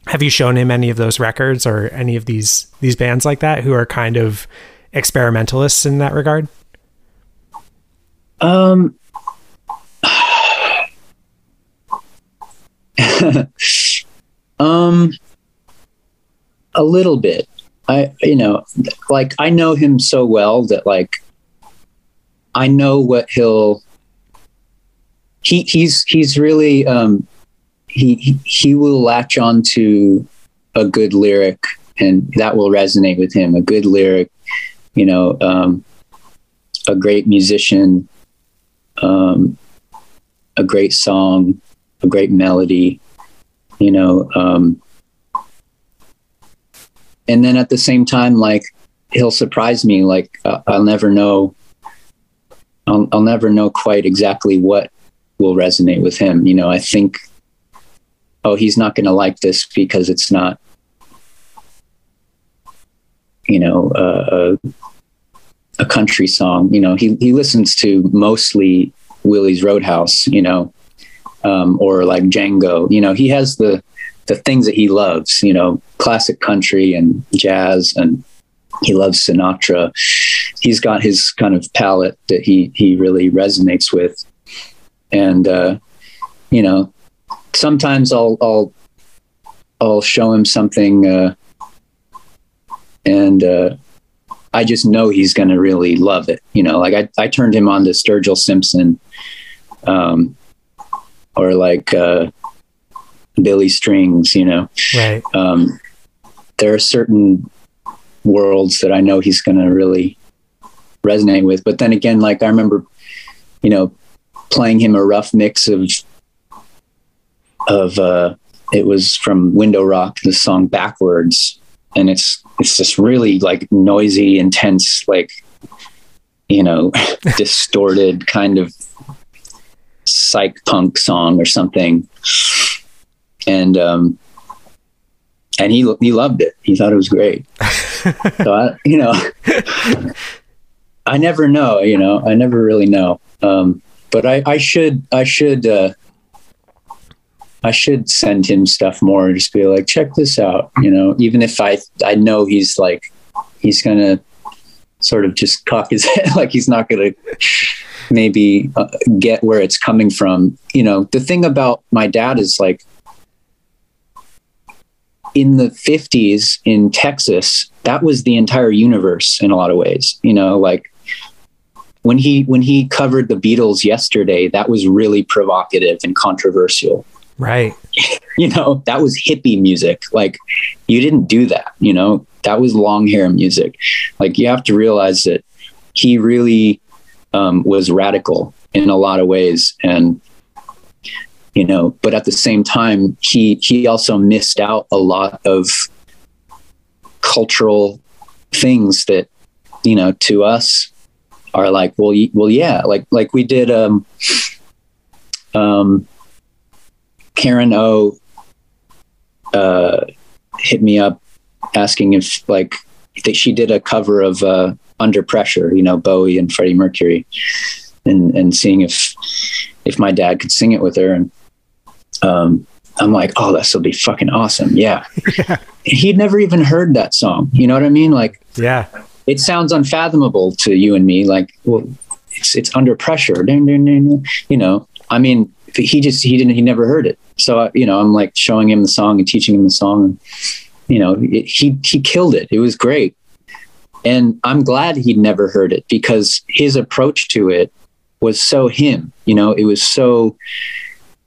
Have you shown him any of those records or any of these bands like that who are kind of experimentalists in that regard? A little bit. I know him so well that I know what he's really, he will latch on to a good lyric, and that will resonate with him. A good lyric, a great musician, a great song, a great melody, and then at the same time, he'll surprise me. I'll never know quite exactly what will resonate with him. I think, oh, he's not going to like this because it's not, a country song. He listens to mostly Willie's Roadhouse, or Django. He has the things that he loves, classic country and jazz, and he loves Sinatra. He's got his kind of palette that he really resonates with. And, sometimes I'll show him something, and I just know he's going to really love it. I turned him on to Sturgill Simpson, or Billy Strings, Right. There are certain worlds that I know he's going to really resonate with. But then again, I remember, playing him a rough mix of it was from Window Rock, the song Backwards. And it's just really noisy, intense, distorted kind of psych punk song or something. And he loved it. He thought it was great. So I never know, I never really know. But I should send him stuff more, just be like, check this out. Even if I know he's he's going to sort of just cock his head. He's not going to maybe get where it's coming from. The thing about my dad is in the 50s in Texas, that was the entire universe in a lot of ways. When he covered the Beatles Yesterday, that was really provocative and controversial. Right. That was hippie music. You didn't do that, that was long hair music. You have to realize that he really was radical in a lot of ways. And, but at the same time, he also missed out a lot of cultural things that, to us are well, yeah. Like we did, Karen O hit me up asking if that she did a cover of Under Pressure, Bowie and Freddie Mercury, and seeing if my dad could sing it with her. And I'm like, oh, this will be fucking awesome. Yeah. He'd never even heard that song. You know what I mean? Yeah, it sounds unfathomable to you and me. Well, it's Under Pressure. He never heard it. So, I'm showing him the song and teaching him the song, and, he killed it. It was great. And I'm glad he'd never heard it, because his approach to it was so him, it was so,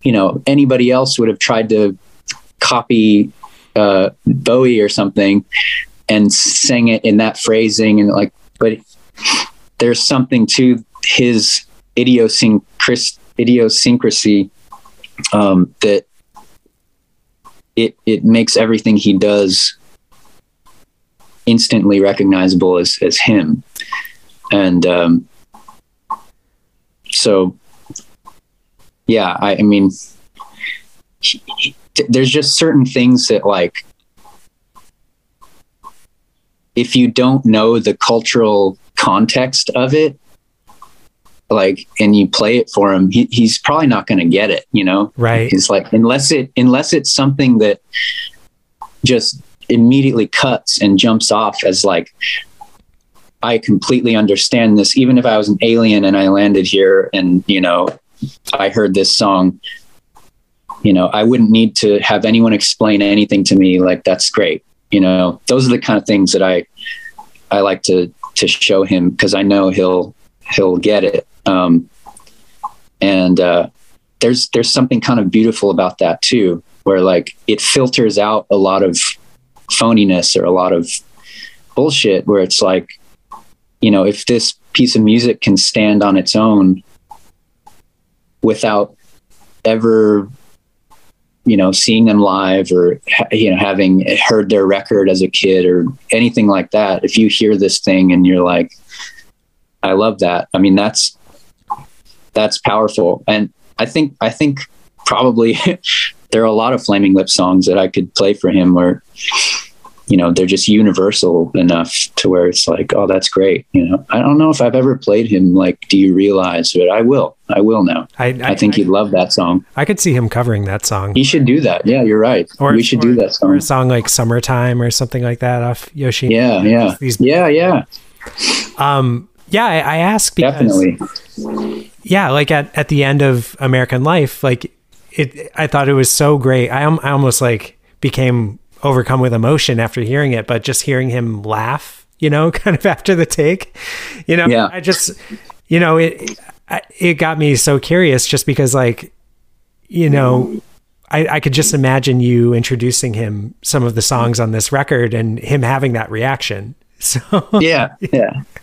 anybody else would have tried to copy, Bowie or something and sang it in that phrasing. And but there's something to his idiosyncrasy that it makes everything he does instantly recognizable as him. And so yeah, I mean, there's just certain things that if you don't know the cultural context of it, and you play it for him, he's probably not going to get it, Right. It's unless it's something that just immediately cuts and jumps off as I completely understand this. Even if I was an alien and I landed here and, I heard this song, I wouldn't need to have anyone explain anything to me. That's great. You know, those are the kind of things that I like to show him, because I know he'll get it. And there's something kind of beautiful about that too, where like it filters out a lot of phoniness or a lot of bullshit, where it's like, you know, if this piece of music can stand on its own without ever, you know, seeing them live or, you know, having heard their record as a kid or anything like that, if you hear this thing and you're like, I love that. I mean, that's powerful. And I think probably there are a lot of Flaming Lips songs that I could play for him where, you know, they're just universal enough to where it's like, oh, that's great. You know, I don't know if I've ever played him like Do You Realize, but I will now. I think he'd love that song. I could see him covering that song. He should do that. Yeah, you're right. We should do that song. Or a song like Summertime or something like that off Yoshi. Yeah, yeah. Yeah. Yeah, I ask because, definitely. Yeah, like at the end of American Life, like I thought it was so great. I almost like became overcome with emotion after hearing it, but just hearing him laugh, you know, kind of after the take, you know, yeah. I just, you know, it got me so curious just because, like, you know, I could just imagine you introducing him some of the songs on this record and him having that reaction. So yeah.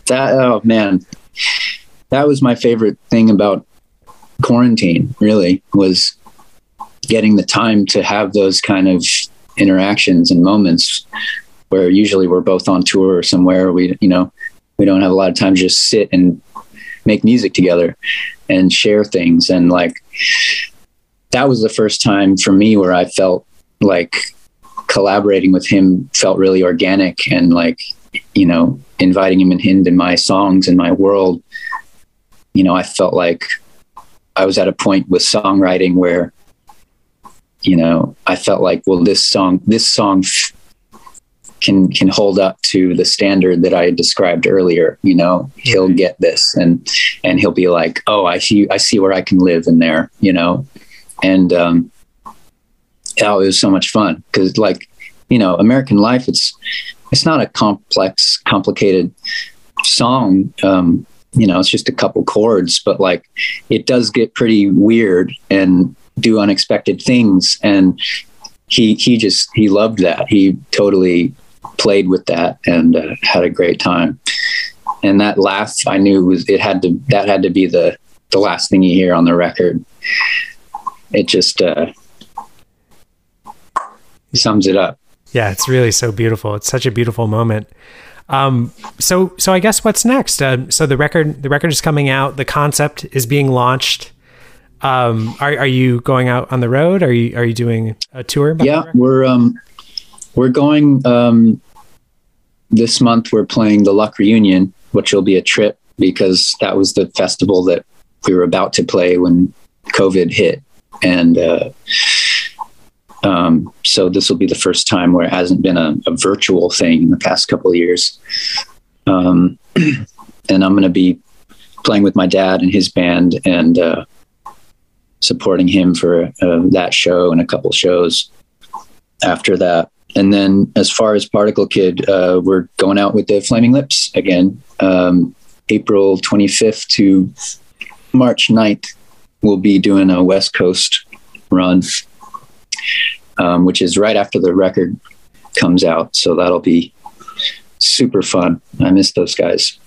That, oh man, that was my favorite thing about quarantine, really, was getting the time to have those kind of interactions and moments where usually we're both on tour or somewhere. We don't have a lot of time to just sit and make music together and share things. And like, that was the first time for me where I felt like collaborating with him felt really organic, and like, you know, inviting him in my songs and my world. You know, I felt like I was at a point with songwriting where, you know, I felt like, well, this song can hold up to the standard that I had described earlier. You know, he'll get this, and he'll be like, oh, I see where I can live in there, you know? And, it was so much fun. 'Cause like, you know, American Life, it's not a complicated song. You know, it's just a couple chords, but like, it does get pretty weird and do unexpected things. And he loved that. He totally played with that and had a great time. And that laugh, I knew had to be the last thing you hear on the record. It just sums it up. Yeah, it's really so beautiful. It's such a beautiful moment. So I guess what's next? So the record is coming out. The concept is being launched. Are you going out on the road? Are you doing a tour? Yeah, we're going, this month we're playing the Luck Reunion, which will be a trip because that was the festival that we were about to play when COVID hit. And, so this will be the first time where it hasn't been a virtual thing in the past couple of years. And I'm going to be playing with my dad and his band and, supporting him for that show and a couple shows after that. And then as far as Particle Kid, we're going out with the Flaming Lips again. April 25th to March 9th, we'll be doing a West Coast run, which is right after the record comes out. So that'll be super fun. I miss those guys.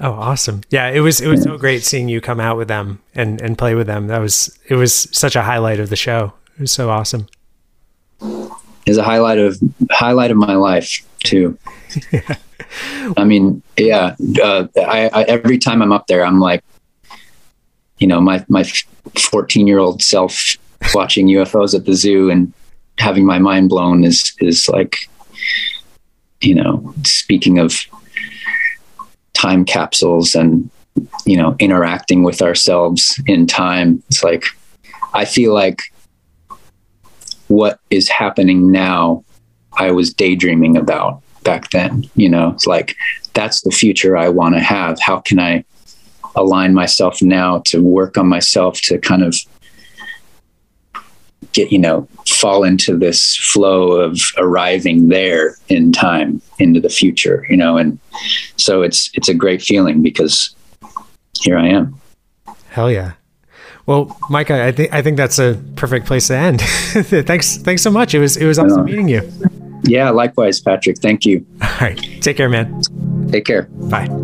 Oh, awesome. Yeah, it was so great seeing you come out with them and play with them. It was such a highlight of the show. It was so awesome. It's a highlight of my life too. Yeah. I mean, yeah, I every time I'm up there, I'm like, you know, my 14-year-old self watching UFOs at the Zoo and having my mind blown is like, you know, speaking of time capsules and, you know, interacting with ourselves in time. It's like, I feel like what is happening now, I was daydreaming about back then. You know, it's like, that's the future I want to have. How can I align myself now to work on myself to kind of get, you know, fall into this flow of arriving there in time into the future, you know? And so it's a great feeling because here I am. Hell yeah. Well, Micah, I think that's a perfect place to end. Thanks so much. It was awesome meeting you. Yeah, likewise, Patrick. Thank you. All right. Take care, man. Take care. Bye.